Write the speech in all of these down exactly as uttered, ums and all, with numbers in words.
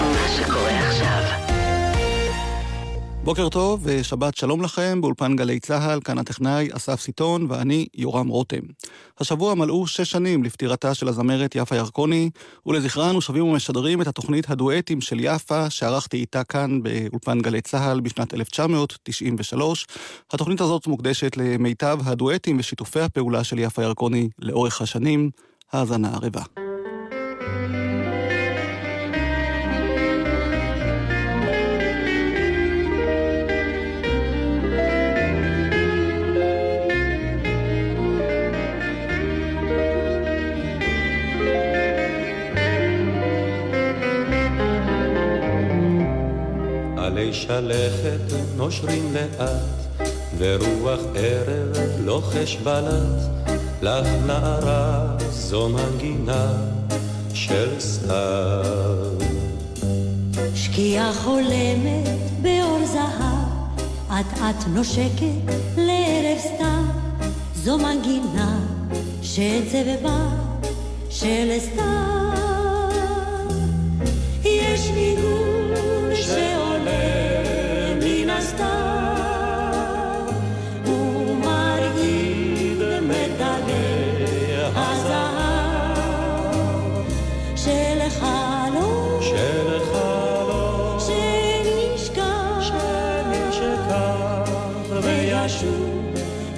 מה שקורה עכשיו. בוקר טוב ושבת שלום לכם באולפן גלי צהל, כאן הטכנאי אסף סיטון ואני יורם רותם. השבוע מלאו שש שנים לפטירתה של הזמרת יפה ירקוני, ולזכרן שבים ומשדרים את התוכנית הדואטים של יפה שערכתי איתה כאן באולפן גלי צהל בשנת אלף תשע מאות תשעים ושלוש. התוכנית הזאת מוקדשת למיטב הדואטים ושיתופי הפעולה של יפה ירקוני לאורך השנים. האזנה הרבה. עלי שלכת נושרים לאט, ורוח ערב לוחש בלט, לך נערה זו מנגינה של סתיו. שקיעה חולמת באור זהב, את את נושקת לערב סתיו, זו מנגינה שצבבה של סתיו. יש ניגון של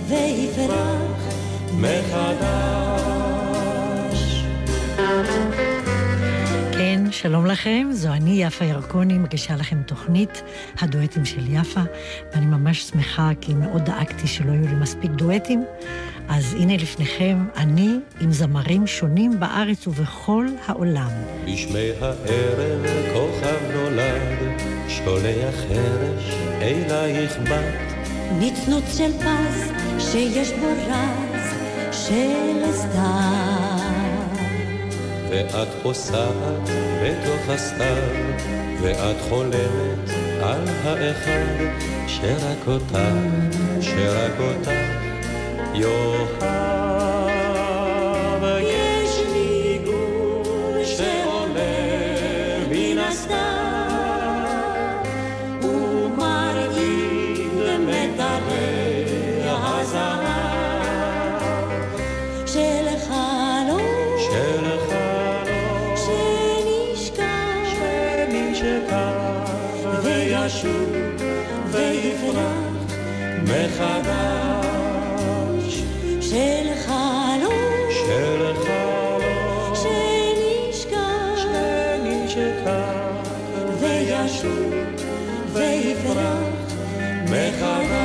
ויפרח מחדש. כן, שלום לכם, זו אני יפה ירקוני, מגישה לכם תוכנית הדואטים של יפה, ואני ממש שמחה כי מאוד דאגתי שלא יהיו לי מספיק דואטים, אז הנה לפניכם אני עם זמרים שונים בארץ ובכל העולם. בשמי הערב כוכב נולד, שולח הרש אלייך בת, ניצנות של פז שיש בו רז של הסתר, ואת פוסעת בתוך הסתר, ואת חולמת על האחד שרק אותך, שרק אותך יאהב. יש ניגון שעולה מן הסתר, ויפרח מחדש, של חלום, של חלום, שנשכח, שנשכח, וישוב ויפרח מחדש.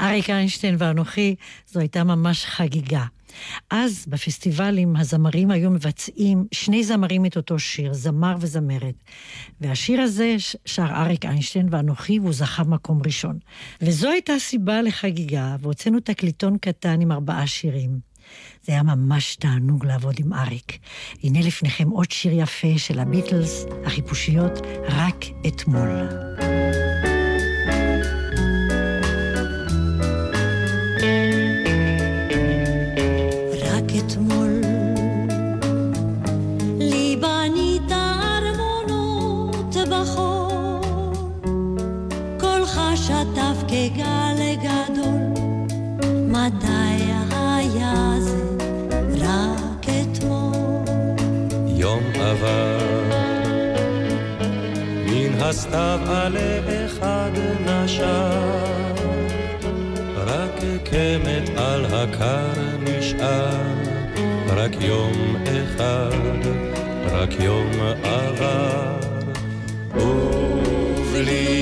אריק איינשטיין ואנוכי, זו הייתה ממש חגיגה. אז בפסטיבלים הזמרים היו מבצעים שני זמרים את אותו שיר, זמר וזמרת. והשיר הזה שר אריק איינשטיין ואנוכי, והוא זכה מקום ראשון. וזו הייתה סיבה לחגיגה, והוצאנו תקליטון קטן עם ארבעה שירים. זה היה ממש תענוג לעבוד עם אריק. הנה לפניכם עוד שיר יפה של הביטלס, החיפושיות, רק אתמול. כגל גדול, מתי היה זה רק אתמול? יום עבר, מן הסתיו עלה אחד נשב, רק קמת על הקר נשאר, רק יום אחד, רק יום עבר, ובלי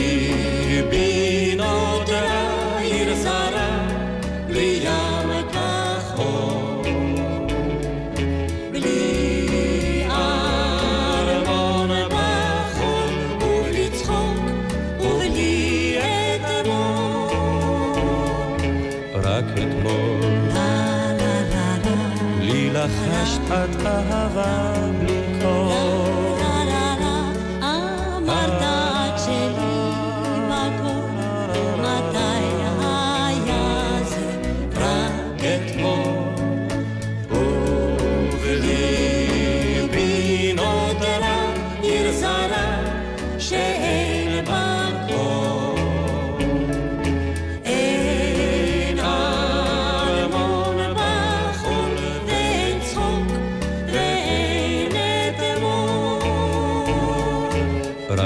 חשת אהבה בלי קור,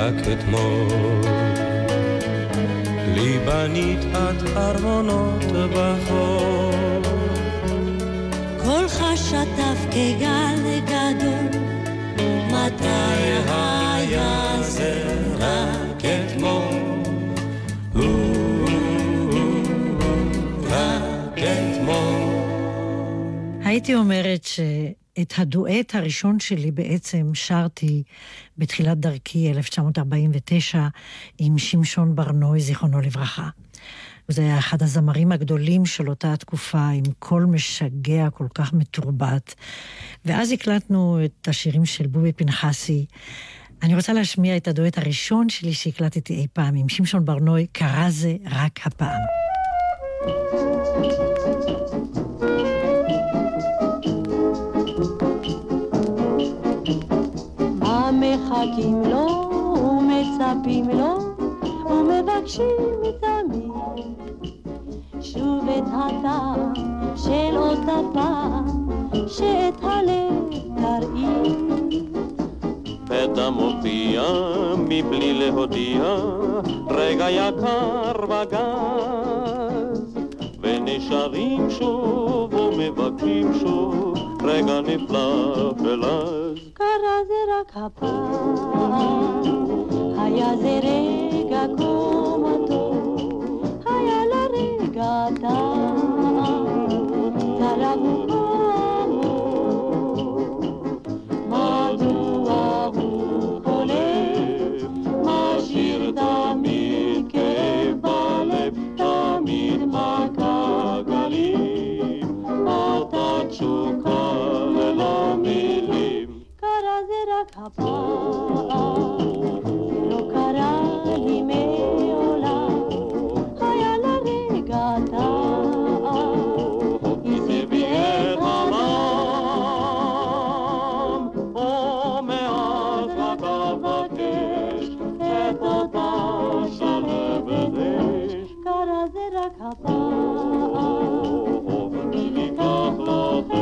רק אתמול לי בנית את ארונות בחור קולך שטף כגל גדול מתי היה זה רק אתמול רק אתמול הייתי אומרת ש... את הדואט הראשון שלי בעצם שרתי בתחילת דרכי אלף תשע מאות ארבעים ותשע עם שמשון ברנוי זיכרונו לברכה. זה היה אחד הזמרים הגדולים של אותה התקופה עם קול משגע כל כך מתורבת. ואז הקלטנו את השירים של בובי פנחסי. אני רוצה להשמיע את הדואט הראשון שלי שהקלטתי אי פעם עם שמשון ברנוי, קרה זה רק הפעם. מחכים לו ומצפים לו ומבקשים תמיד שוב את הטעם של אותה פעם שאת הלב תרעיד פתע מופיע מבלי להודיע רגע יקר וגז ונשארים שוב ומבקשים שוב רגע נפלא ולז קרה זה רק הפעם, היה זה רגע קומתו, היה לרגע טעם, תרבו פעמו, מדוע הוא חולף, משאיר תמיד כבלב, תמיד מכה גלים, אותה תשוקה ללא מילים. לא קרה לי מעולם היה לרגע טעם עזבי את העולם או מאז רק אבקש את אותה שלבת אש קרה זה רק הפעם ולקח לכם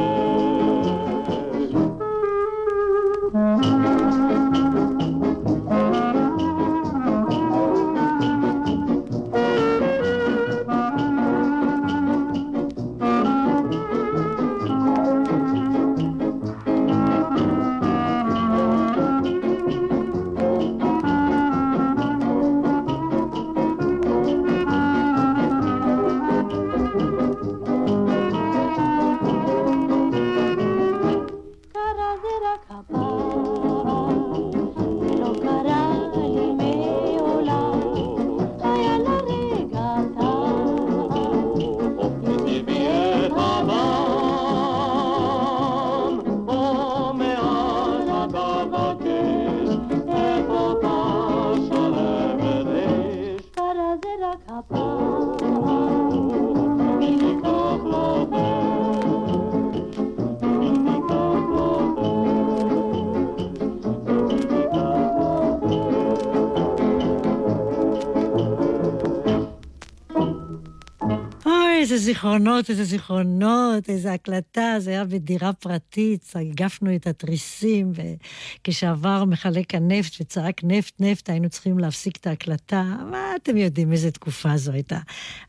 איזה זיכרונות, איזה זיכרונות, איזה הקלטה, זה היה בדירה פרטית, הגפנו את התריסים, וכשעבר מחלק הנפט וצעק נפט נפט, היינו צריכים להפסיק את ההקלטה, אבל אתם יודעים איזה תקופה זו הייתה.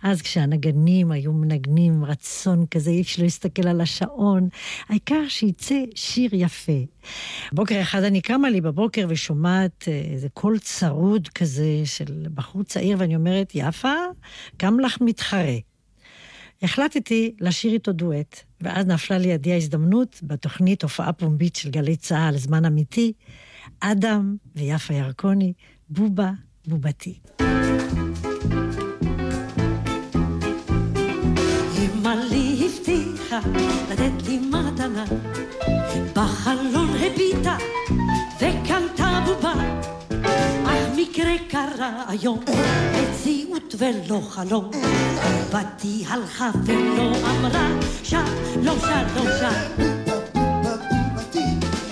אז כשהנגנים היו מנגנים רצון כזה, אי אפשר להסתכל על השעון, העיקר שיצא שיר יפה. בוקר אחד אני קמה לי בבוקר ושומעת איזה קול צרוד כזה של בחור צעיר, ואני אומרת, יפה, קם לך מתחרה. החלטתי לשיר איתו דואט, ואז נפלה לידי ההזדמנות בתוכנית הופעה פומבית של גלי צהל, זמן אמיתי, אדם ויפה ירקוני, בובה בובתי. אמא לי הבטיחה לתת לי מתנה, בחלון הביטה וקנתה בובה, אך מקרה קרה היום, מציאות ולא חלום. בתי הלכה ולא אמרה, שלום שלום שלום. בובה בובתי,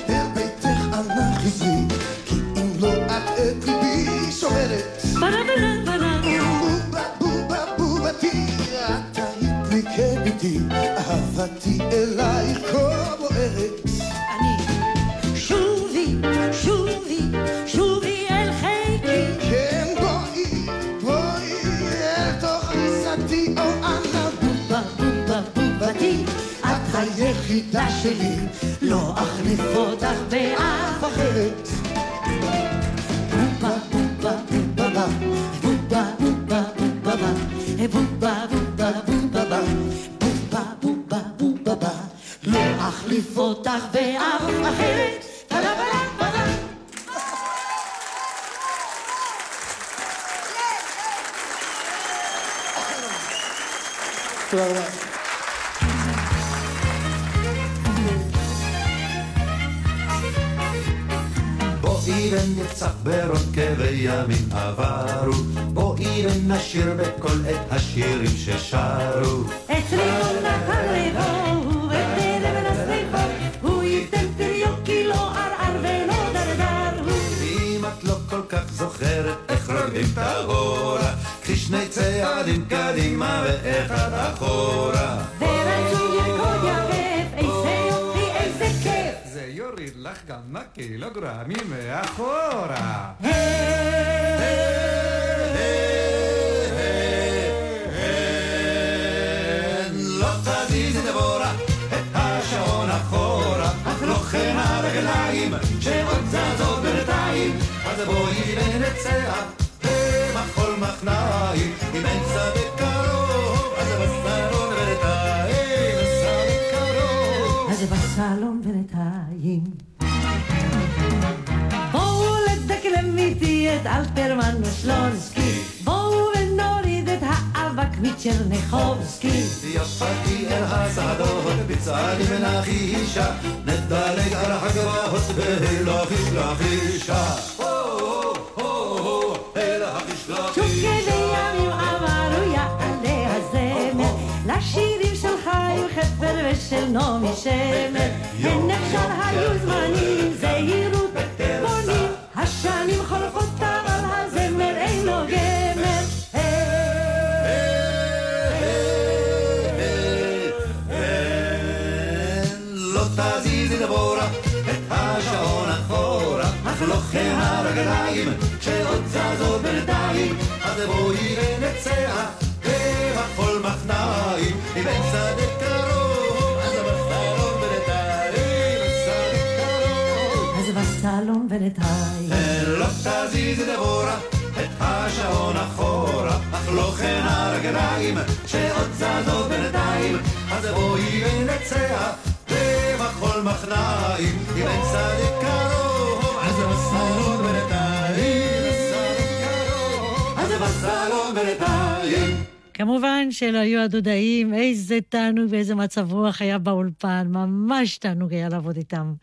הביתך עלה חזרי, כי אם לא את את ליבי שומרת. בלה בלה בלה. בובה בובה בובתי, את היית לי כביתי, אהבתי אלייך כה בוערת. אני שובי, שובי, שובי אל חי. היחידה שלי, לא אחליף אותך באף אחרת. בובה בובה בובה בובה בובה בובה בובה בובה בובה בובה בובה בובה, לא אחליף אותך באף אחרת. תודה רבה. בואי נצבר עוד כבימים עברו, בואי נשיר בכל את השירים ששרו. אצלי עוד נחלבו ותלב נסליבו, הוא ייתן תריוקי לא ערער ולא דרדר. אם את לא כל כך זוכרת איך רגבים את ההורה, קחי שני צעדים קדימה ואחד אחורה. ורצוי ילכוד יבב, איזה יופי, איזה כיף. זה יוריד לך גם נקי, לא גרמים מאחורה. לא תזיזי דבורה, את השעון אחורה. אך לא חנה רגליים, שעוד זזו בינתיים. אז בואי ונצא. מחול מחנאי, אם אין צבק קרוב, אז זה בסלון ולתאים, צבק קרוב, אז זה בסלון ולתאים. בואו לדקלמיתי את אלתרמן ושלונסקי, בואו ונוריד את האבק מצ'רניחובסקי. יפתי אל הסעדות, בצעדים מנחי אישה, נדלג על החגבות והילוך ישלח אישה. השירים של חיים חפר ושל נעמי שמר, הנך של היו זמנים זהירות בונים, השנים חולפות אבל הזמר אין לו גמר. לא תזיזי דבורה את השעון אחורה, אך לא חנה רגליים כשעוד זזו בינתיים. אז בואי ונצא מחול מחנאי, מבין צדק קרוב, אז בסלון ולתאים, צדק קרוב, אז בסלון ולתאים. לא תזיזי דבורה את השעון אחורה, אך לא כן הרגליים שעוד זזו בינתיים. אז בואי ונצא מחול מחנאי, מבין צדק קרוב, אז בסלון ולתאים, צדק קרוב, אז בסלון ולתאים. כמובן שלא היו הדודאים, איזה תענוג ואיזה מצב רוח היה באולפן, ממש תענוג היה לעבוד איתם.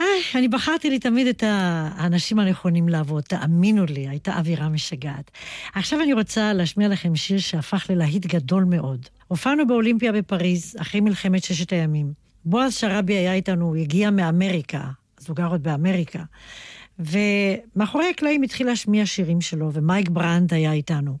אי, אני בחרתי לי תמיד את האנשים הנכונים לעבוד, תאמינו לי, הייתה אווירה משגעת. עכשיו אני רוצה להשמיע לכם שיר שהפך ללהיט גדול מאוד. הופענו באולימפיה בפריז, אחרי מלחמת ששת הימים. בועז שרבי היה איתנו, הוא הגיע מאמריקה, אז הוא גר עוד באמריקה. ומאחורי הקלעים התחיל להשמיע שירים שלו, ומייק ברנט היה איתנו.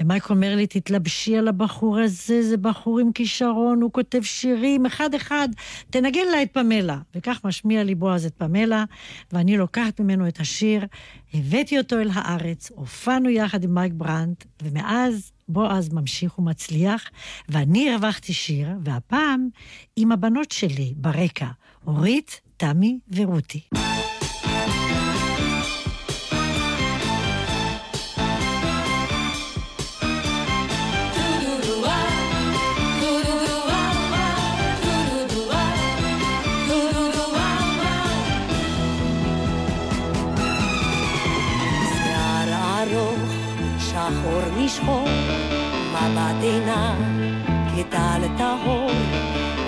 ומייק אומר לי, תתלבשי על הבחור הזה, זה בחור עם כישרון, הוא כותב שירים, אחד אחד, תנגן לה את פמלה. וכך משמיע לי בועז את פמלה, ואני לוקחת ממנו את השיר, הבאתי אותו אל הארץ, הופענו יחד עם מייק ברנט, ומאז בועז ממשיך ומצליח, ואני הרווחתי שיר, והפעם עם הבנות שלי ברקע, אורית, תמי ורותי. שחור משחור, מבט עינה כטל טהור,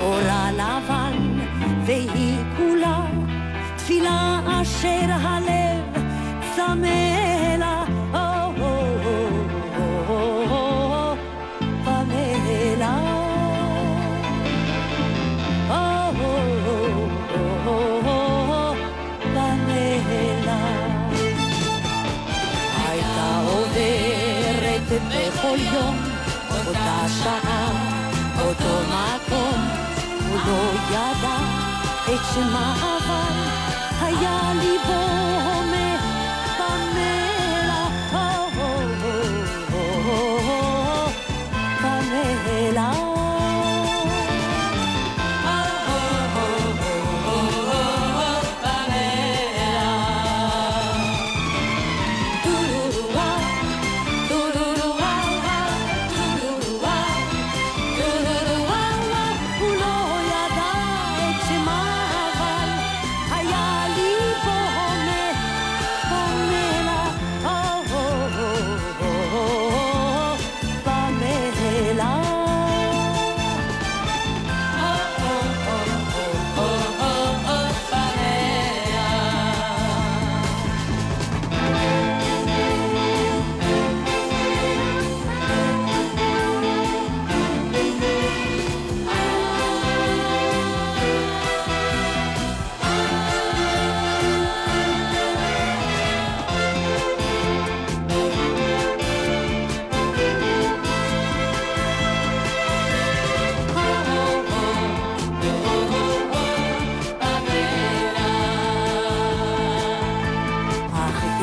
אורה לבן והיא כולה תפילה אשר הלב צמא לה. או או או פמלה, או או או פמלה, הייתה עובד בכל יום, אותה שעה, אותו מקום, הוא לא ידע את שמה, אבל היה לי בו אומר פמלה, פמלה, פמלה.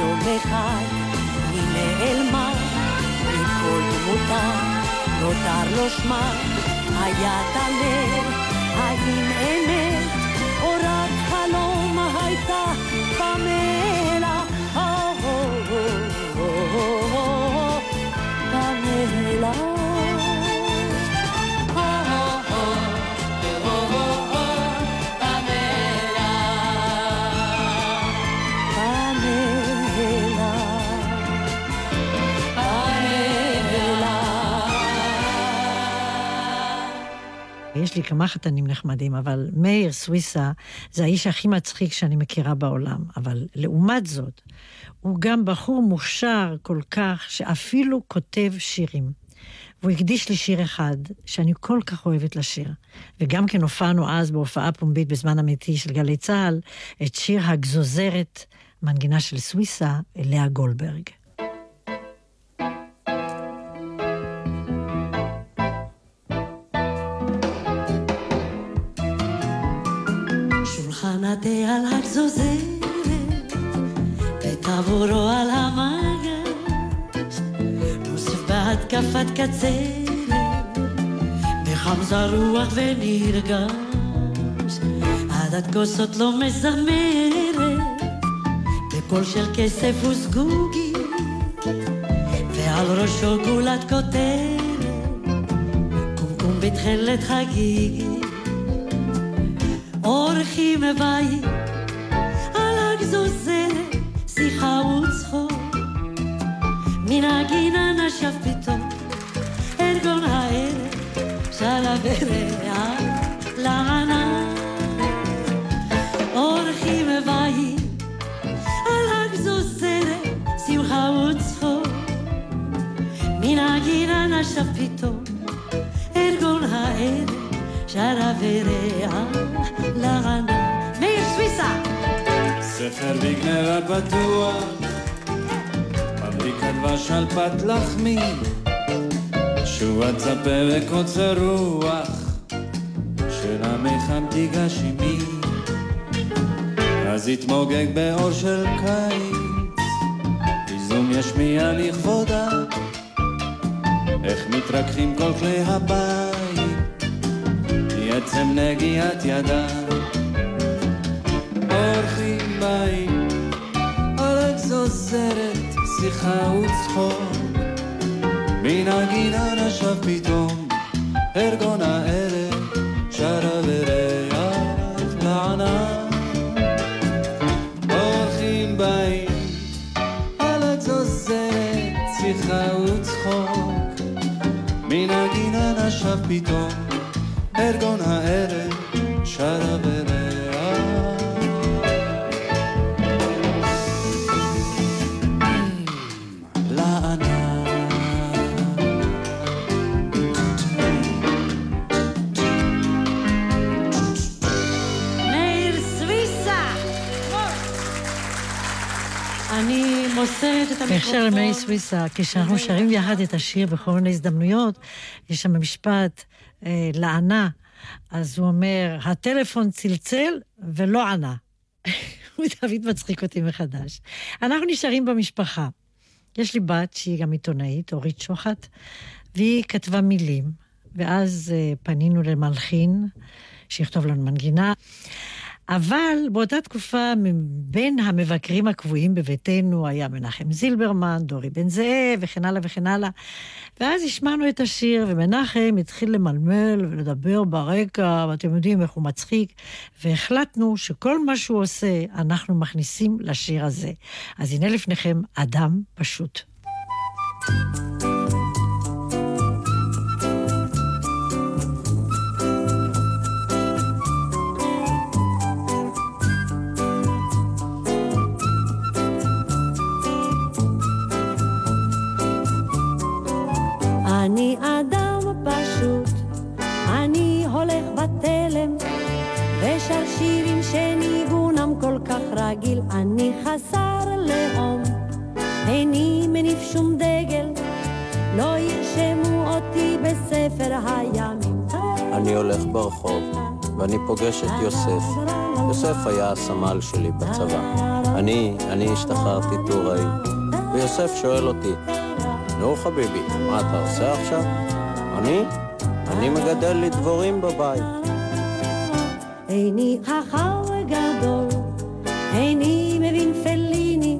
יום אחד היא נעלמה, מכל דמותה נותר לו שמה, היה תלב, האם אמת או רק חלום הייתה פמלה, פמלה. יש לי כמה חתנים נחמדים, אבל מאיר סוויסה זה האיש הכי מצחיק שאני מכירה בעולם, אבל לעומת זאת, הוא גם בחור מוכשר כל כך, שאפילו כותב שירים. והוא הקדיש לי שיר אחד, שאני כל כך אוהבת לשיר, וגם כן הופענו אז בהופעה פומבית בזמן אמיתי של גלי צהל, את שיר הגזוזרת, מנגינה של סוויסה, לאה גולדברג. נתה על הגזוזרת ותעבורו על המגש נוסף בהתקפת קצרת בחמזה רוח ונרגש עדת כוסות לא מזמרת בקול של כסף וסגוגי ועל ראשו גולת כותרת קומקום בתחילת חגיגי אורחים מבית, על הגזוזרת, שיחה וצחוק. מן הגינה נשב פתאום, את גון הערב, שלה ברעה, לענה. אורחים מבית, על הגזוזרת, שמחה וצחוק. מן הגינה נשב פתאום, את גון הערב, שלה ברעה. לרנה מאיר סוויסה ספר ביגנר על פתוח פבריקת ושל פת לחמי שוב הצפה וקוצר רוח של המיכן תיגש עימי אז יתמוגג באור של קיץ איזום ישמיע לכבודה איך מתרככים כל כלי הבא עצם נגיעת ידה אורחים באים על הגזוזרת שיחה וצחוק מן הגינה נשב פתאום ארגון הערב שרה וריח לענה אורחים באים על הגזוזרת שיחה וצחוק מן הגינה נשב פתאום ארגון הערב שרה ברעה לענה מאיר סוויסה אני מוסרת את המיקרופון בהקשר למאיר סוויסה כשאנחנו שרים יחד את השיר בכל מיני הזדמנויות יש שם משפט לענה, אז הוא אומר, הטלפון צלצל ולא ענה. ודוד מצחיק אותי מחדש. אנחנו נשארים במשפחה. יש לי בת שהיא גם עיתונאית, אורית שוחט, והיא כתבה מילים, ואז פנינו למלחין, שיכתוב לנו מנגינה, אבל באותה תקופה, בין המבקרים הקבועים בביתנו, היה מנחם זילברמן, דורי בן זאב, וכן הלאה וכן הלאה. ואז השמענו את השיר, ומנחם התחיל למלמל ולדבר ברקע, ואתם יודעים איך הוא מצחיק, והחלטנו שכל מה שהוא עושה, אנחנו מכניסים לשיר הזה. אז הנה לפניכם, אדם פשוט. אני אדם פשוט, אני הולך בתלם, ושר שירים שניגונם כל כך רגיל, אני חסר לאום, איני מניף שום דגל, לא ירשמו אותי בספר הימים. אני הולך ברחוב, ואני פוגש את יוסף. יוסף היה הסמל שלי בצבא. אני, אני השתחררתי טוראי. ויוסף שואל אותי, נו חביבי, מה אתה עושה עכשיו? אני? אני מגדל לי דבורים בבית. איני חכם גדול, איני מבין פליני,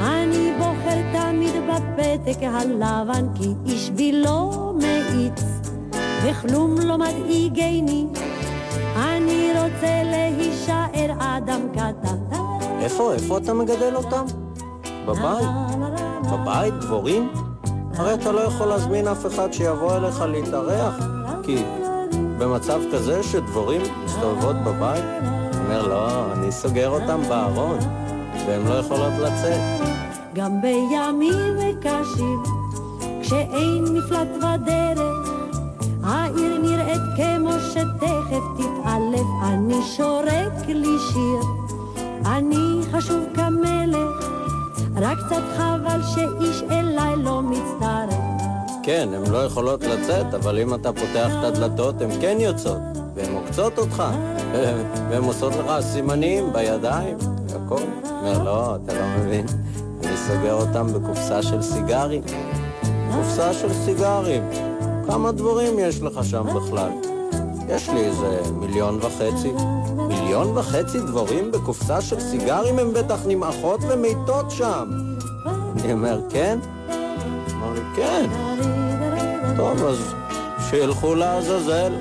אני בוחר תמיד בפתק הלבן, כי איש בי לא מאיץ, וכלום לא מדאיגני, אני רוצה להישאר אדם קטן. איפה, איפה אתה מגדל אותם? בבית? בבית? דבורים? הרי אתה לא יכול להזמין אף אחד שיבוא אליך להתארח, כי במצב כזה שדבורים מסתובבות בבית, אומר, לא, אני סוגר אותם בארון, והן לא יכולות לצאת. גם בימים וקשים, כשאין מפלט ודרך, העיר נראית כמו שתכף תתעלף, אני שורק לי שיר, אני חשוב כמלך, רק קצת חבל שאיש אליי לא מצטרף. כן, הן לא יכולות לצאת, אבל אם אתה פותח את הדלתות, הן כן יוצאות, והן מוקצות אותך, והן עושות לך סימנים בידיים, הכל. אומר, לא, אתה לא מבין, אני סוגר אותם בקופסה של סיגרים. קופסה של סיגרים. כמה דברים יש לך שם בכלל? יש לי איזה מיליון וחצי. מיליון וחצי דבורים בקופסה של סיגרים, הם בטח נמעכות ומיתות שם. אני אומר, כן? אמר לי, כן. טוב, אז שילכו לעזאזל.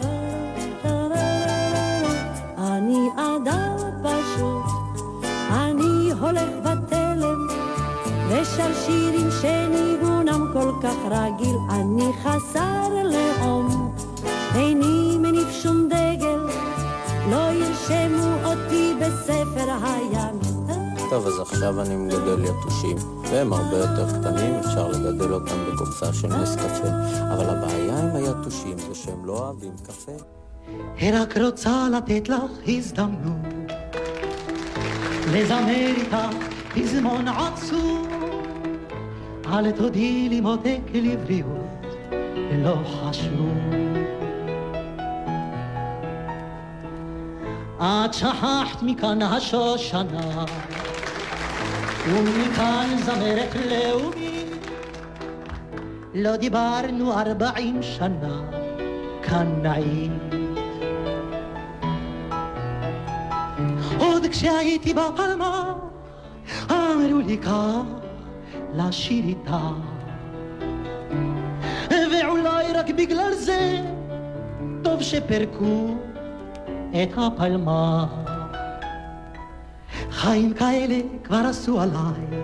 אני אדם פשוט, אני הולך בתלם, ושר שירים שניגונם כל כך רגיל, אני חסר לאום, איני מניף שום דגל, לא ירשמו אותי בספר הים. טוב, אז עכשיו אני מגדל יתושים, והם הרבה יותר קטנים, אפשר לגדל אותם בקופסה של נס קפה, אבל הבעיה עם היתושים זה שהם לא אוהבים קפה. היא רק רוצה לתת לך הזדמנות, לזמר איתך בזמון עצוב, אל תודי לי מותק לבריאות, לא חשוב. את שכחת מכאן השושנה, ומכאן זמרת לאומית, לא דיברנו ארבעים שנה, כאן נעיד. עוד כשהייתי בפלמה, אמרו לי כך לשיר איתה, ואולי רק בגלל זה, טוב שפרקו את הפלמה. חיים כאלה כבר עשו עליי,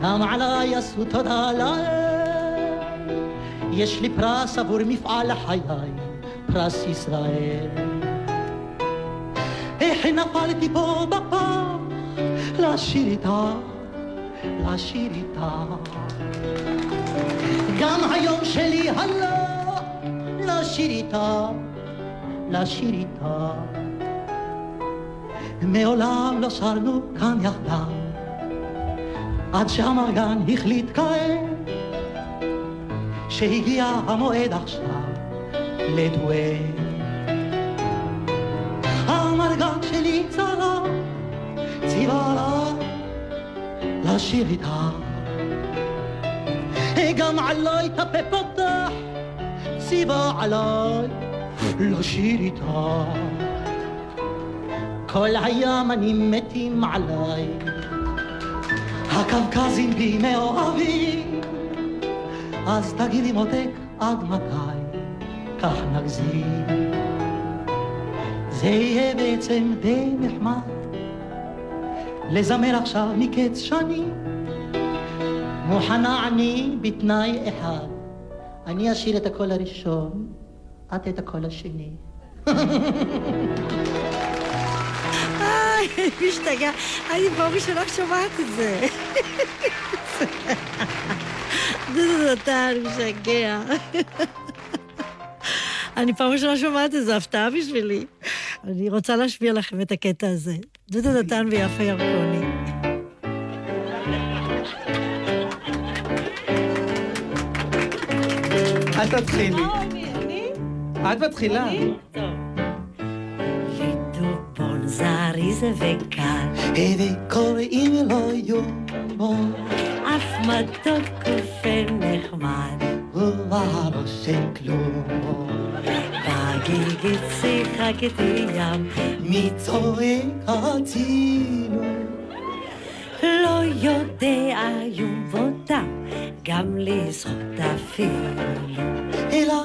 גם עליי עשו תודה עליי, יש לי פרס עבור מפעל החיי, פרס ישראל. איך נפלתי פה בפח, לשיר איתה, לשיר איתה, גם היום שלי הלאה, לשיר איתה, לשיר איתה. מעולם לא שרנו כאן יחדיו, עד שהמרגן החליט כעת שהגיע המועד עכשיו לדואט. המרגן שלי צרה ציווה לה לשיר איתה, גם עליי תפה פתח ציווה עליי לשיר איתה. כל הימנים מתים עליי, הקווקזים בי מאוהבים, אז תגידי מותק עד מתי כך נגזים? זה יהיה בעצם די נחמד לזמר עכשיו מקץ שני, מוכנה אני בתנאי אחד, אני אשיר את הקול הראשון, את את הקול השני. איי, משתגע. אני בורי שלא שומעת את זה. זה נתן, משגע. אני פעם שלא שומעת את זה, הפתעה בשבילי. אני רוצה להשמיע לכם את הקטע הזה. דודו נתן ויפה ירקוני. אל תתחילי. את מתחילה. טוב. זריז וקל, וקוראים לו יומו, אף מתוק ונחמד, ולא שכלום. בגלגל שיחקתי ים, מצורק הצילו, לא יודע יומבותם, גם לזכות אפילו. אלא,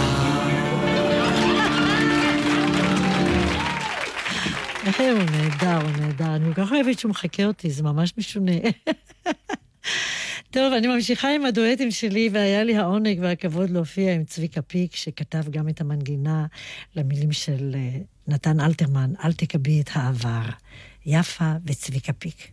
הוא נהדר, הוא נהדר. אני כל כך אוהבת שהוא מחכה אותי, זה ממש משונה. טוב, אני ממשיכה עם הדואטים שלי, והיה לי העונג והכבוד להופיע עם צביקה פיק, שכתב גם את המנגינה למילים של נתן אלתרמן, אל תקבי את העבר. יפה וצביקה פיק.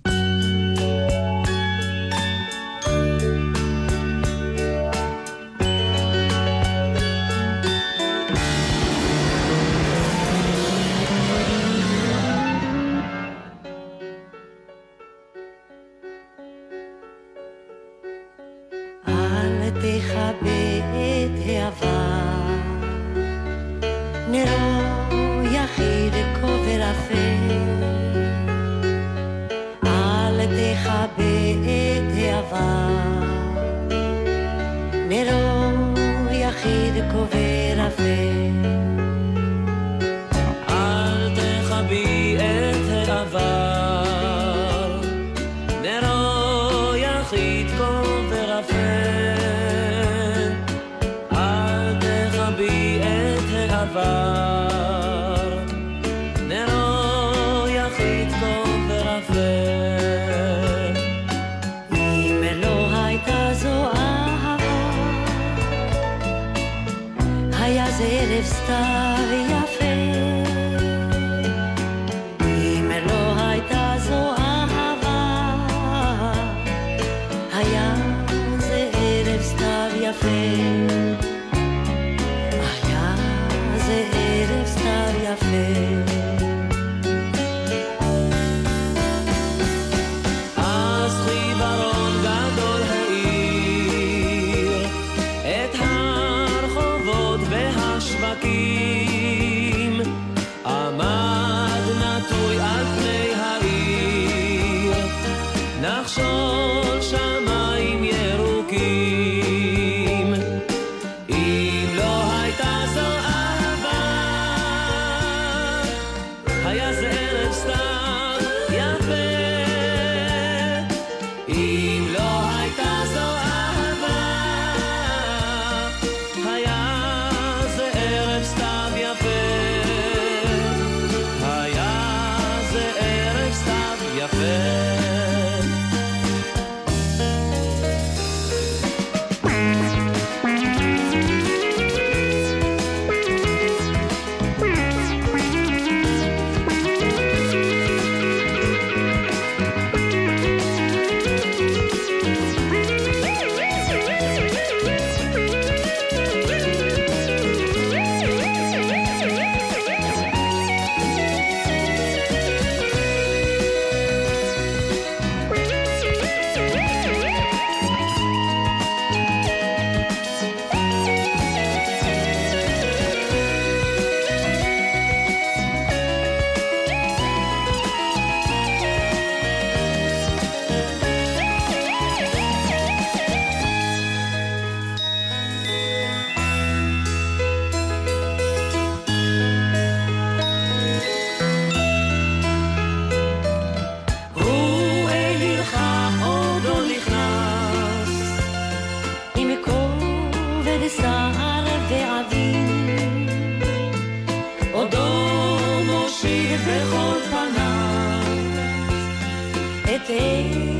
Dímelo.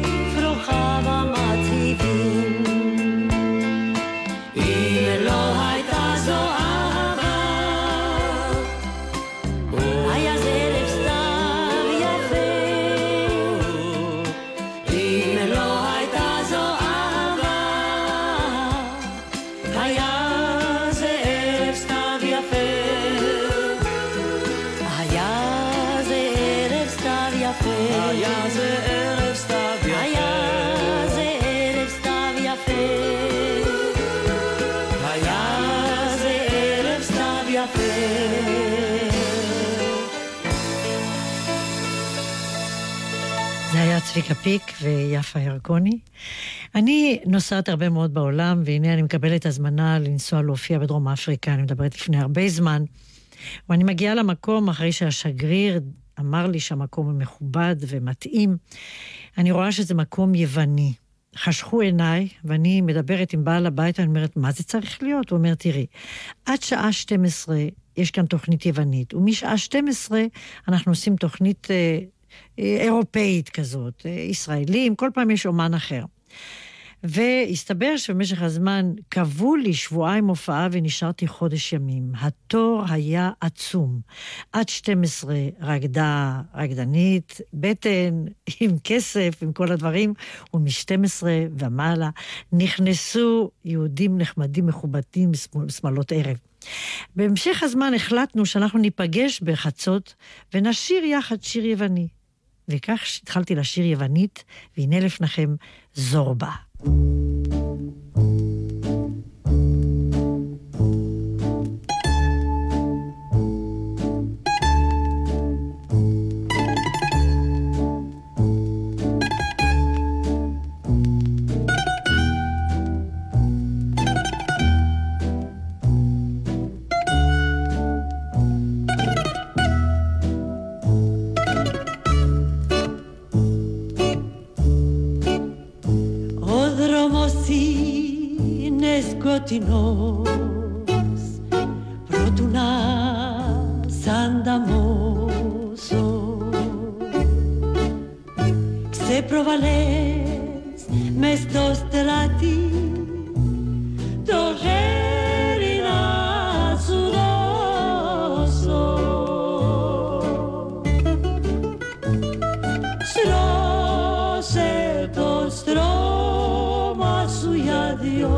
צביקה פיק ויפה ירקוני. אני נוסעת הרבה מאוד בעולם, והנה אני מקבלת הזמנה לנסוע להופיע בדרום אפריקה, אני מדברת לפני הרבה זמן, ואני מגיעה למקום אחרי שהשגריר אמר לי שהמקום מכובד ומתאים. אני רואה שזה מקום יווני. חשכו עיניי, ואני מדברת עם בעל הבית, ואני אומרת, מה זה צריך להיות? הוא אומר, תראי, עד שעה שתים עשרה יש כאן תוכנית יוונית, ומשעה שתים עשרה אנחנו עושים תוכנית אה, אירופאית כזאת, אה, ישראלים, כל פעם יש אומן אחר. והסתבר שבמשך הזמן קבעו לי שבועיים הופעה ונשארתי חודש ימים. התור היה עצום. עד שתים עשרה רקדה, רקדנית, בטן, עם כסף, עם כל הדברים, ומשתים עשרה ומעלה נכנסו יהודים נחמדים מכובדים בשמלות ערב. בהמשך הזמן החלטנו שאנחנו ניפגש בחצות ונשיר יחד שיר יווני. וכך התחלתי לשיר יוונית, והנה לפניכם זורבה. Σκοτεινός πρώτου να σ' ανταμώσω ξεπροβαλές μες στο στράτη το χέρι να σου δώσω στρώσε το στρώμα σου για δυο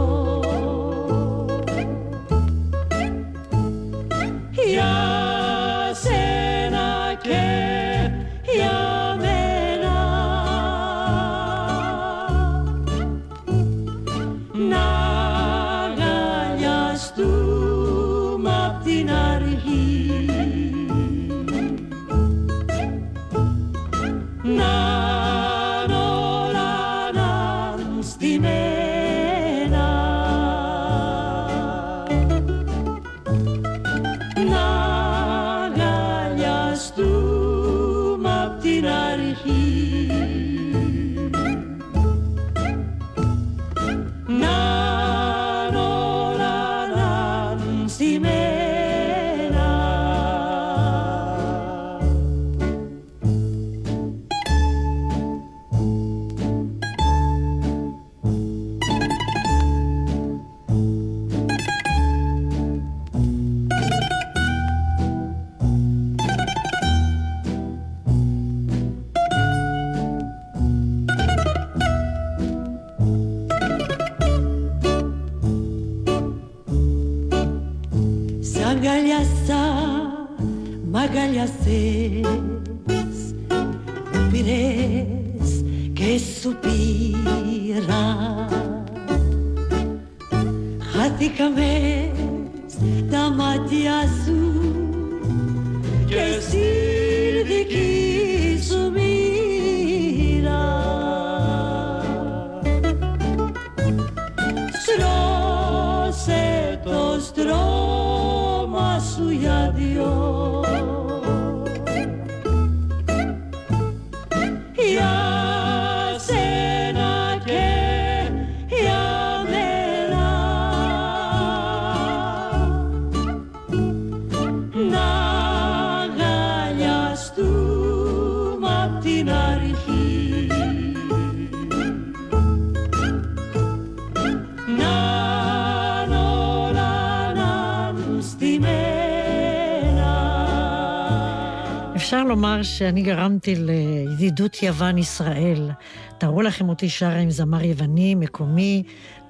שאני גרמתי לידידות יוון ישראל. תראו לכם אותי שרה עם זמר יווני, מקומי,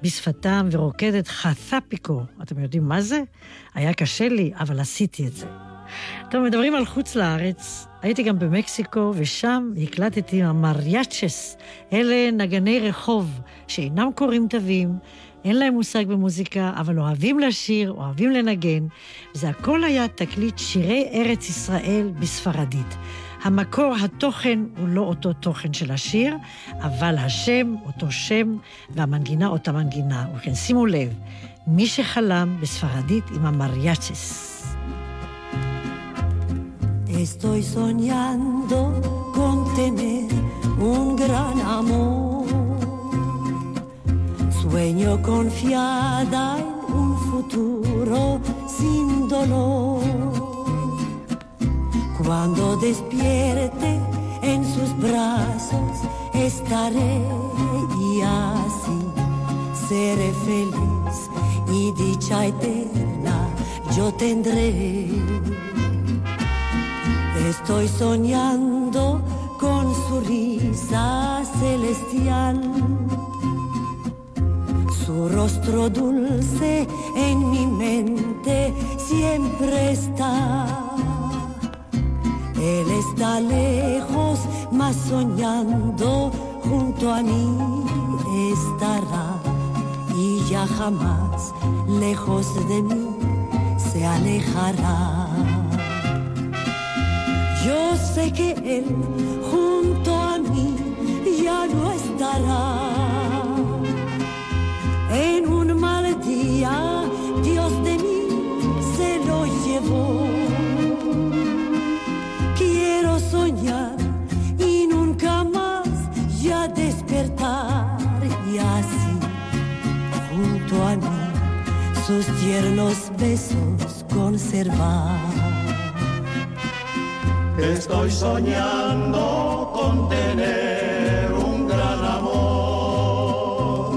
בשפתם ורוקדת חת'פיקו. אתם יודעים מה זה? היה קשה לי, אבל עשיתי את זה. אתם מדברים על חוץ לארץ. הייתי גם במקסיקו, ושם הקלטתי עם המריאצ'ס. אלה נגני רחוב, שאינם קוראים תווים, אין להם מושג במוזיקה, אבל אוהבים לשיר, אוהבים לנגן. זה הכל היה תקליט שירי ארץ ישראל בספרדית. המקור, התוכן, הוא לא אותו תוכן של השיר, אבל השם, אותו שם, והמנגינה, אותה מנגינה. וכן, שימו לב, מי שחלם בספרדית עם המריאצ'ס. Estoy soñando con tener un gran amor. Sueño confiada en un futuro sin dolor. Cuando despierte en sus brazos estaré y así seré feliz y dicha eterna yo tendré. Estoy soñando con su risa celestial, su rostro dulce en mi mente siempre está. Él está lejos, mas soñando junto a mí estará. Y ya jamás, lejos de mí, se alejará. Yo sé que él junto a mí ya no estará. En un mal día, Dios de mí se lo llevó. Soñar y nunca más ya despertar y así junto a mí sus tiernos besos conservar. Estoy soñando con tener un gran amor,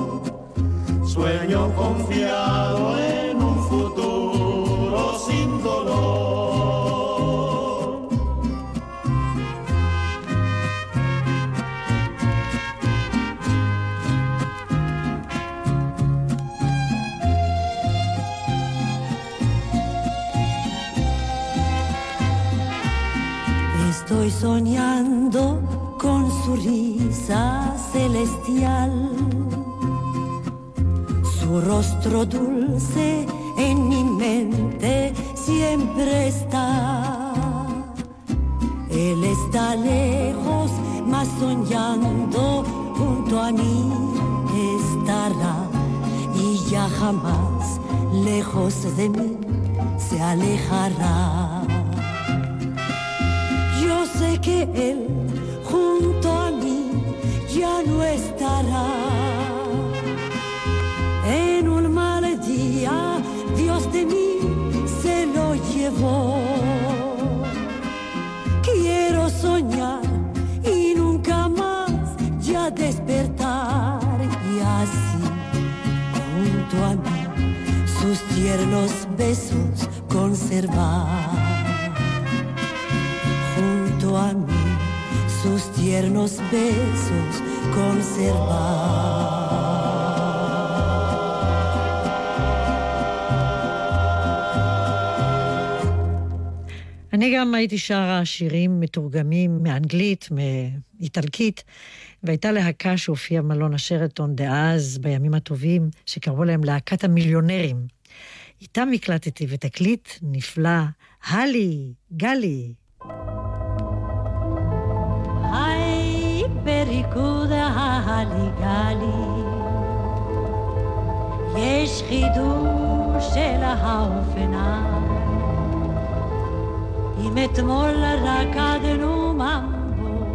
sueño confiado en un futuro sin dolor. Estoy soñando con su risa celestial, su rostro dulce en mi mente siempre está. Él está lejos, mas soñando junto a mí estará y ya jamás lejos de mí se alejará. Que él junto a mí ya no estará. En un mal día Dios de mí se lo llevó. Quiero soñar y nunca más ya despertar y así junto a mí sus tiernos besos conservar. A mí sus tiernos besos conservar. אני גם הייתי שרה שירים מתורגמים מאנגלית, מאיטלקית, והייתה להקה שהופיעה מלון השרתון דאז בימים הטובים, שקראו להם להקת המיליונרים. איתם הקלטתי ותקליט נפלא, הלי, גלי. בריקודה ההליגלי יש חידוש של האופנה. אם אתמול רקדנו ממבו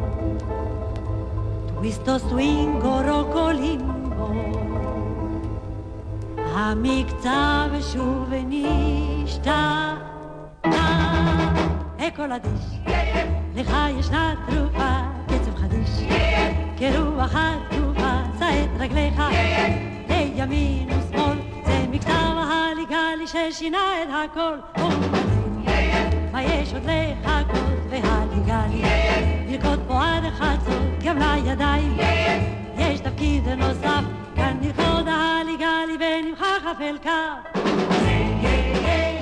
טוויסטו סווינגו רוקו לימבו, המקצב שוב נשתנה. אקולדיש לך ישנה תרופה, קצב חדיש כרוח התקופה, סע את רגליך לימין ושמאל, זה מקצב ההליגלי ששינה את הכל. מה יש עוד לחכות והליגלי לרקוד פה עד החצות גם לידיים, יש תפקיד נוסף כאן לרקוד ההליגלי ונמחך אף אל קו. הליגלי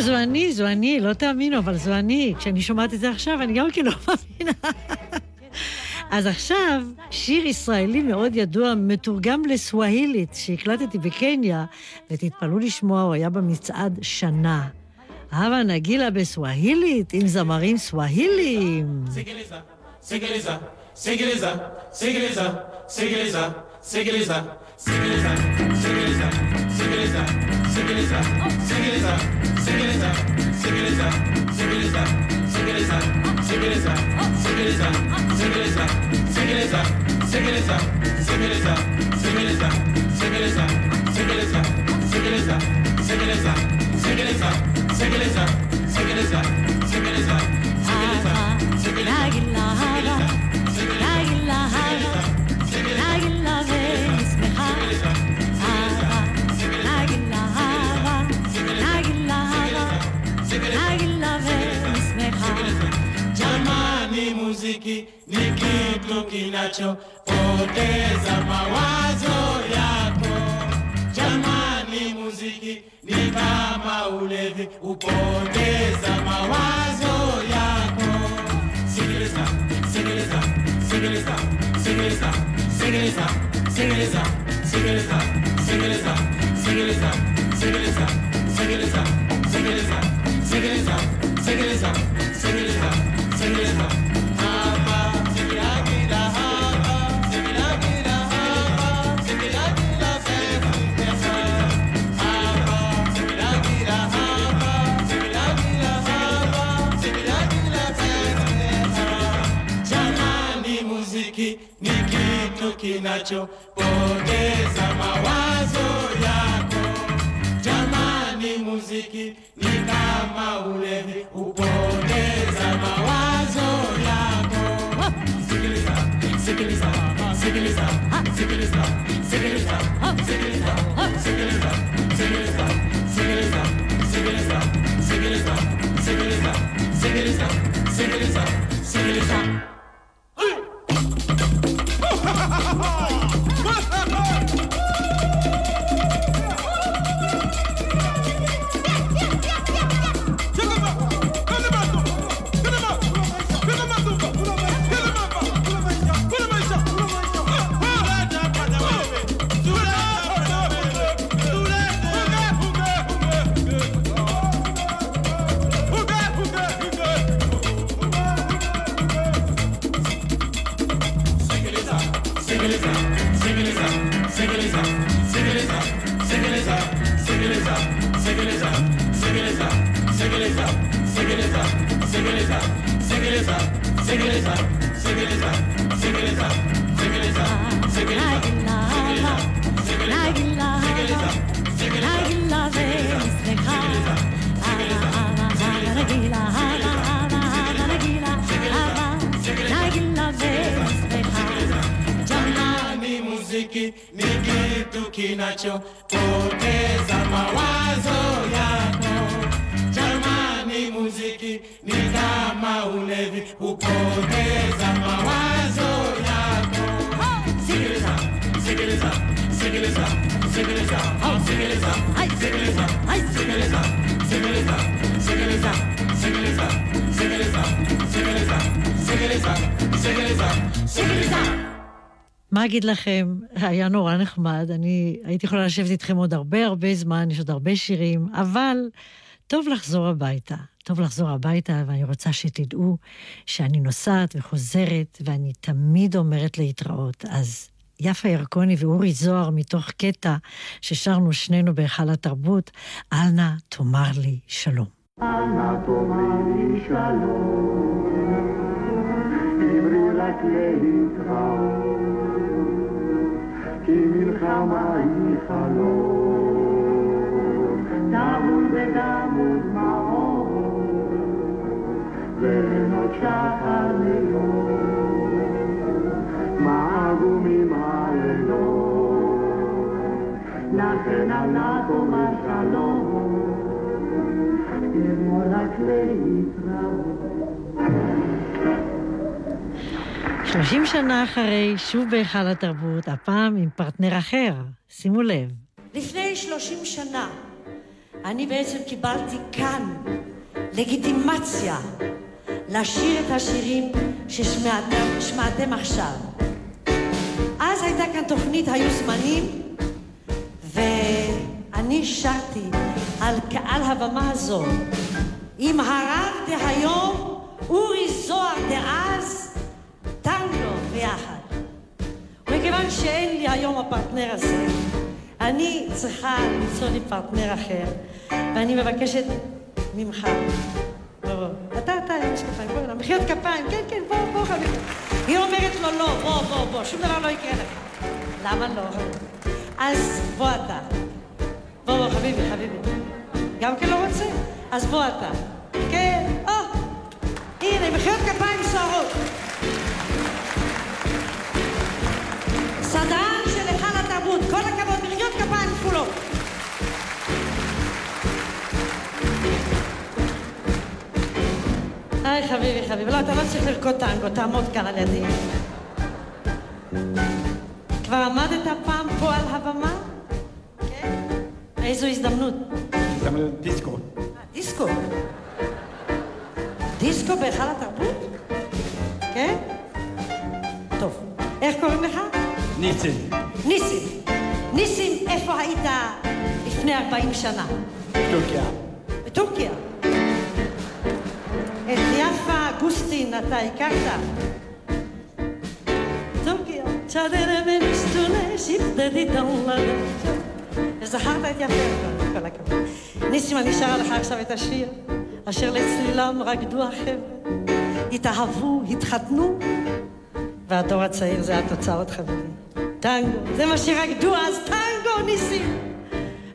זהו, זו אני, זו אני, לא תאמינו, אבל זו אני. כשאני שומעת את זה עכשיו, אני גם כן לא מאמינה. אז עכשיו, שיר ישראלי מאוד ידוע, מתורגם לסווהילית, שהקלטתי בקניה, ותתפלו לשמוע, הוא היה במצעד שנה. הבה נגילה בסווהילית, עם זמרים סווהילים. סיגליזה, סיגליזה, סיגליזה, סיגליזה, סיגליזה, סיגליזה, סיגליזה, סיגליזה, סיגליזה, סיגליזה, סיגליזה, סיגליזה, סיגליזה, סיגליזה, סיגליזה, סיגליזה, סיגליזה, סיגליזה, סיגליזה, סיגליזה, סיגליזה, סיגליזה, סיגליזה, סיגליזה, סיגליזה, סיגליזה, סיגליזה, סיגליזה, סיגליזה, סיגליזה, סיגליזה, סיגליזה, סיגליזה. Muziki ni kitu kinachopoteza mawazo yako. Jamani, muziki ni kama ulevi, upoteza mawazo yako. Sikiliza, sikiliza, sikiliza, sikiliza, sikiliza, sikiliza, sikiliza, sikiliza, sikiliza, sikiliza, sikiliza, sikiliza, sikiliza, sikiliza, sikiliza, sikiliza. Kinacho poteza mawazo yako. Jamani, muziki ni kama ulevi, upoteza mawazo yako. Sikiliza, sikiliza, sikiliza, sikiliza, sikiliza, sikiliza, sikiliza, sikiliza, sikiliza, sikiliza, sikiliza, sikiliza, sikiliza, sikiliza, sikiliza. מה אגיד לכם, היה נורא נחמד, אני הייתי יכולה לשבת איתכם עוד הרבה הרבה זמן, יש עוד הרבה שירים, אבל טוב לחזור הביתה, טוב לחזור הביתה, ואני רוצה שתדעו שאני נוסעת וחוזרת, ואני תמיד אומרת להתראות. אז יפה ירקוני ואורי זוהר מתוך קטע ששרנו שנינו בהיכל התרבות, אנה תאמר לי שלום. אנה תאמר לי שלום, אמרי רק להתראות. מלחמה היא חלום, תבול ודמות מעור, ונות שחר מיום, מעגומים הלילות, לכן ענה תאמר שלום, כמו רק להתראות. שלושים שנה אחרי, שוב בהיכל התרבות, הפעם עם פרטנר אחר. שימו לב. לפני שלושים שנה אני בעצם קיבלתי כאן לגיטימציה לשיר את השירים ששמעתם עכשיו. אז הייתה כאן תוכנית, היו זמנים, ואני שרתי על קהל הבמה הזו. אם הרב דהיום, אורי זוהר דאז, טנגו ביחד. וכיוון שאין לי היום הפרטנר הזה, אני צריכה למצוא לי פרטנר אחר, ואני מבקשת ממך. בוא, אתה, אתה, יש כפיים, בוא, מחיאות כפיים, כן, כן, בוא, בוא, חביב. היא אומרת לו, לא, בוא, בוא, בוא, שום דבר לא יקרה לך. למה לא? אז בוא אתה. בוא, בוא, חביבי, חביבי. גם כן לא רוצה? אז בוא אתה. כן, או, הנה, מחיאות כפיים סוערות. סדרן של היכל התרבות, כל הכבוד, מחיאות כפיים כפולות. היי חביבי חביבי, לא, אתה לא צריך לרקוד טנגו, תעמוד כאן על ידי. כבר עמדת פעם פה על הבמה? כן. איזו הזדמנות? הזדמנות דיסקו. אה, דיסקו? דיסקו בהיכל התרבות? כן? טוב. איך קוראים לך? ניסים. ניסים. ניסים, איפה היית לפני ארבעים שנה? בטורקיה. בטורקיה? את יפה אגוסטין אתה הכרת? טורקיה. זכרת את יפה ירקוני, כל הכבוד. ניסים, אני שרה לך עכשיו את השיר, אשר לצלילם רקדו החבר'ה, התאהבו, התחתנו, והדור הצעיר זה התוצאות, חברים. טנגו, זה מה שרקדו אז, טנגו, ניסים.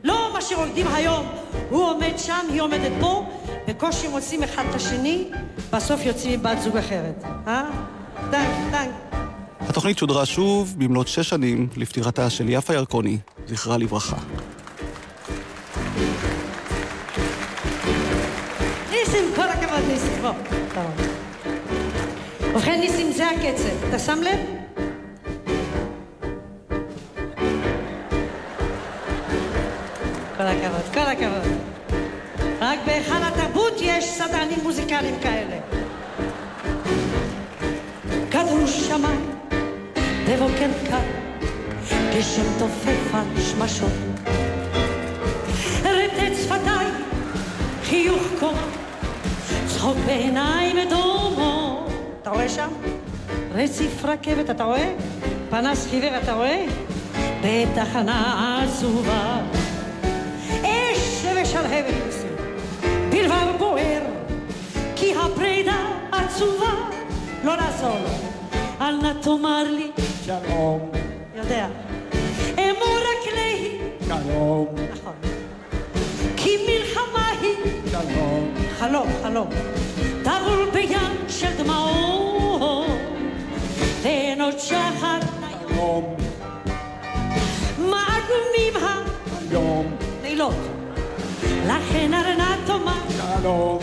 לא מה שרוקדים היום, הוא עומד שם, היא עומדת פה, בקושי מוצאים אחד את השני, בסוף יוצאים עם בת זוג אחרת. אה? טנג, טנג. התוכנית שודרה שוב במלאת שש שנים לפטירתה של יפה ירקוני, זכרה לברכה. ניסים, כל הכבוד ניסים, בוא. טוב. ובכן ניסים, זה הקצב. אתה שם לב? כל הכבוד, כל הכבוד. רק בהיכל התרבות יש סדרנים מוזיקליים כאלה. כדור שמיים, בבוקר קר, גשם תופף על שמשות. רטט שפתיים, חיוך קומם, צחוק בעיניים אדומות. אתה רואה שם? רציף רכבת, אתה רואה? פנס חיוור, אתה רואה? בתחנה עצובה. אש ושלהבת. בלבב בוער, כי הפרידה עצובה. לא נעזור לו, אל נא תאמר לי שלום. יודע. אמור רק לי שלום. נכון. כי מלחמה היא שלום. חלום, חלום. תעבור בים של דמעות, ואין עוד שחר היום. מעגומים היום. לילות. לכן ארנה תאמר שלום,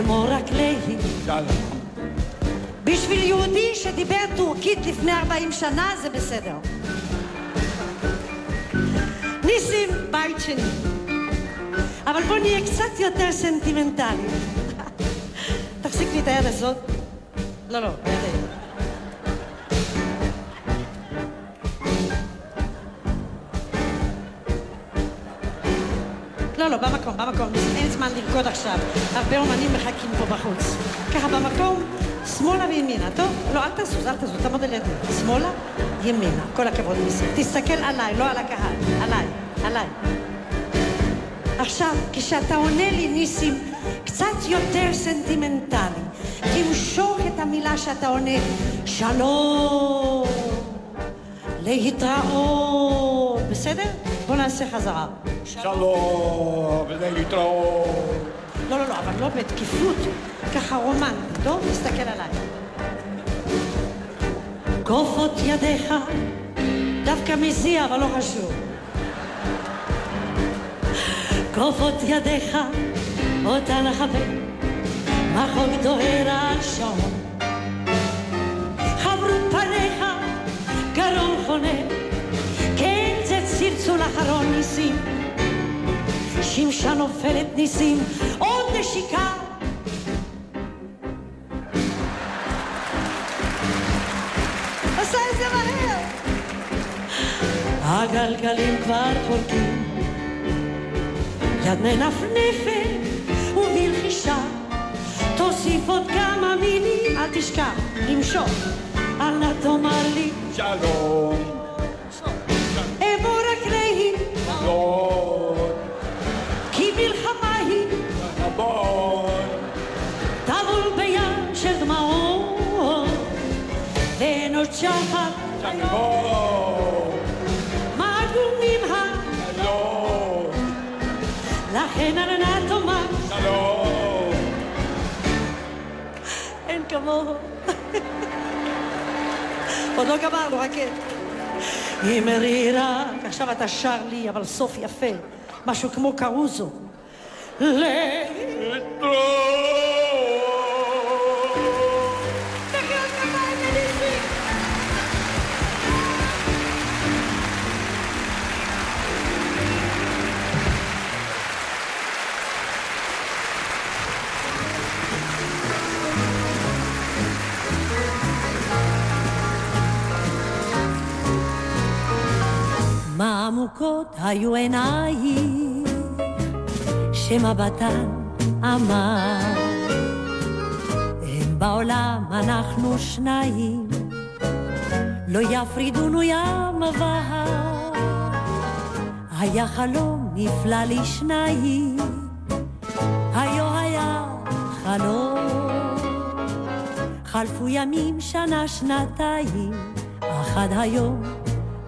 אמור רק לי שלום. בשביל יהודי שדיבר טורקית לפני ארבעים שנה זה בסדר. ניסים, בית שני, אבל בוא נהיה קצת יותר סנטימנטלי. תחזיק לי את היד הזאת. לא, לא, היד. לא, לא, במקום, במקום. אין זמן לרקוד עכשיו. הרבה אומנים מחכים פה בחוץ. ככה, במקום, שמאלה וימינה, טוב? לא, אל תזוז, אל תזוז, תעמוד על ידי. שמאלה, ימינה. כל הכבוד ניסים. תסתכל עליי, לא על הקהל. עליי, עליי. עכשיו, כשאתה עונה לי, ניסים, קצת יותר סנטימנטלי. תמשוך את המילה שאתה עונה. שלום. להתראות. בסדר? בוא נעשה חזרה. שלום, ולהתראות. לא, לא, לא, אבל לא בתקיפות. ככה רומנטי, לא? תסתכל עליי. גופות ידיך, דווקא מזיע, אבל לא חשוב. גופות ידיך, אותה נחווה, מחוק דוהר השעון. חברו פניך, גרון חונה, כן, זה צרצול אחרון ניסים. שמשה נופלת ניסים, עוד נשיקה. עשה את זה מהר. הגלגלים כבר פורקים, יד מנפנפת ובלחישה. תוסיף עוד כמה מילים, אל תשכח, למשוך, אל נא תאמר לי שלום. שחר שלום מאגומים שלום לכן אנא תאמר שלום אין כמוהו. עוד לא גמרנו, חכה. היא מרירה. עכשיו אתה שר לי, אבל סוף יפה, משהו כמו קרוזו. לטרום עמוקות היו עיניים שמבטן אמר, הם בעולם אנחנו שניים, לא יפרידונו ים ובהר. היה חלום נפלא לשניים, היו היה חלום. חלפו ימים, שנה, שנתיים, אך עד היום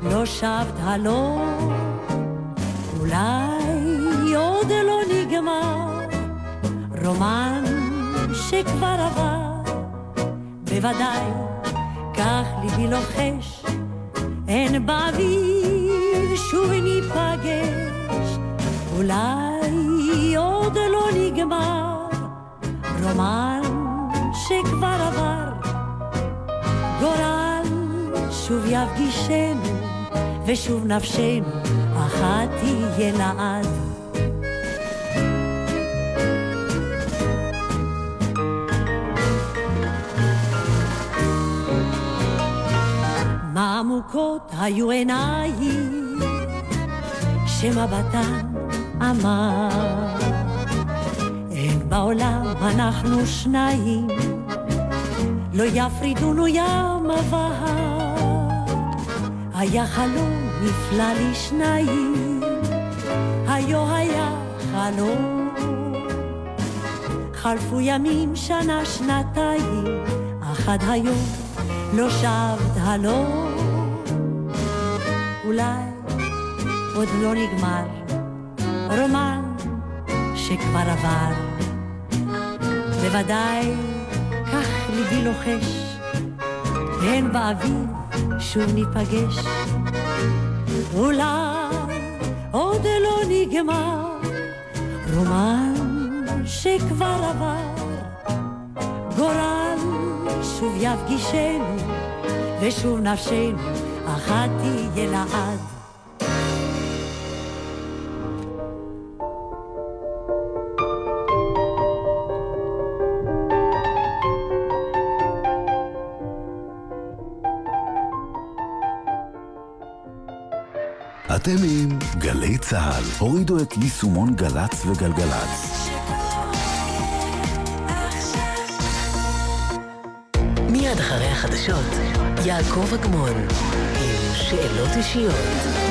לא שבת הלום. אולי עוד לא נגמר רומן שכבר עבר, בוודאי כך ליבי לוחש, אין באוויר שוב ניפגש. אולי עוד לא נגמר רומן שכבר עבר, גורל שוב יפגישנו ושוב נפשנו אחת תהיה לעד. מה עמוקות היו עיניים שמבטן אמר, אין בעולם אנחנו שניים, לא יפרידונו ים ובהר. היה חלום נפלא לשניים, היו היה חלום. חלפו ימים, שנה, שנתיים, אך עד היום לא שבת הלום. אולי עוד לא נגמר רומן שכבר עבר, בוודאי כך ליבי לוחש, הן באוויר שוב ניפגש. אולי עוד לא נגמר רומן שכבר עבר, גורל שוב יפגישנו ושוב נפשנו אחת תהיה לעד. אתם עם גלי צהל. הורידו את יישומון גלץ וגלגלץ. מיד אחרי החדשות, יעקב אגמון עם שאלות אישיות.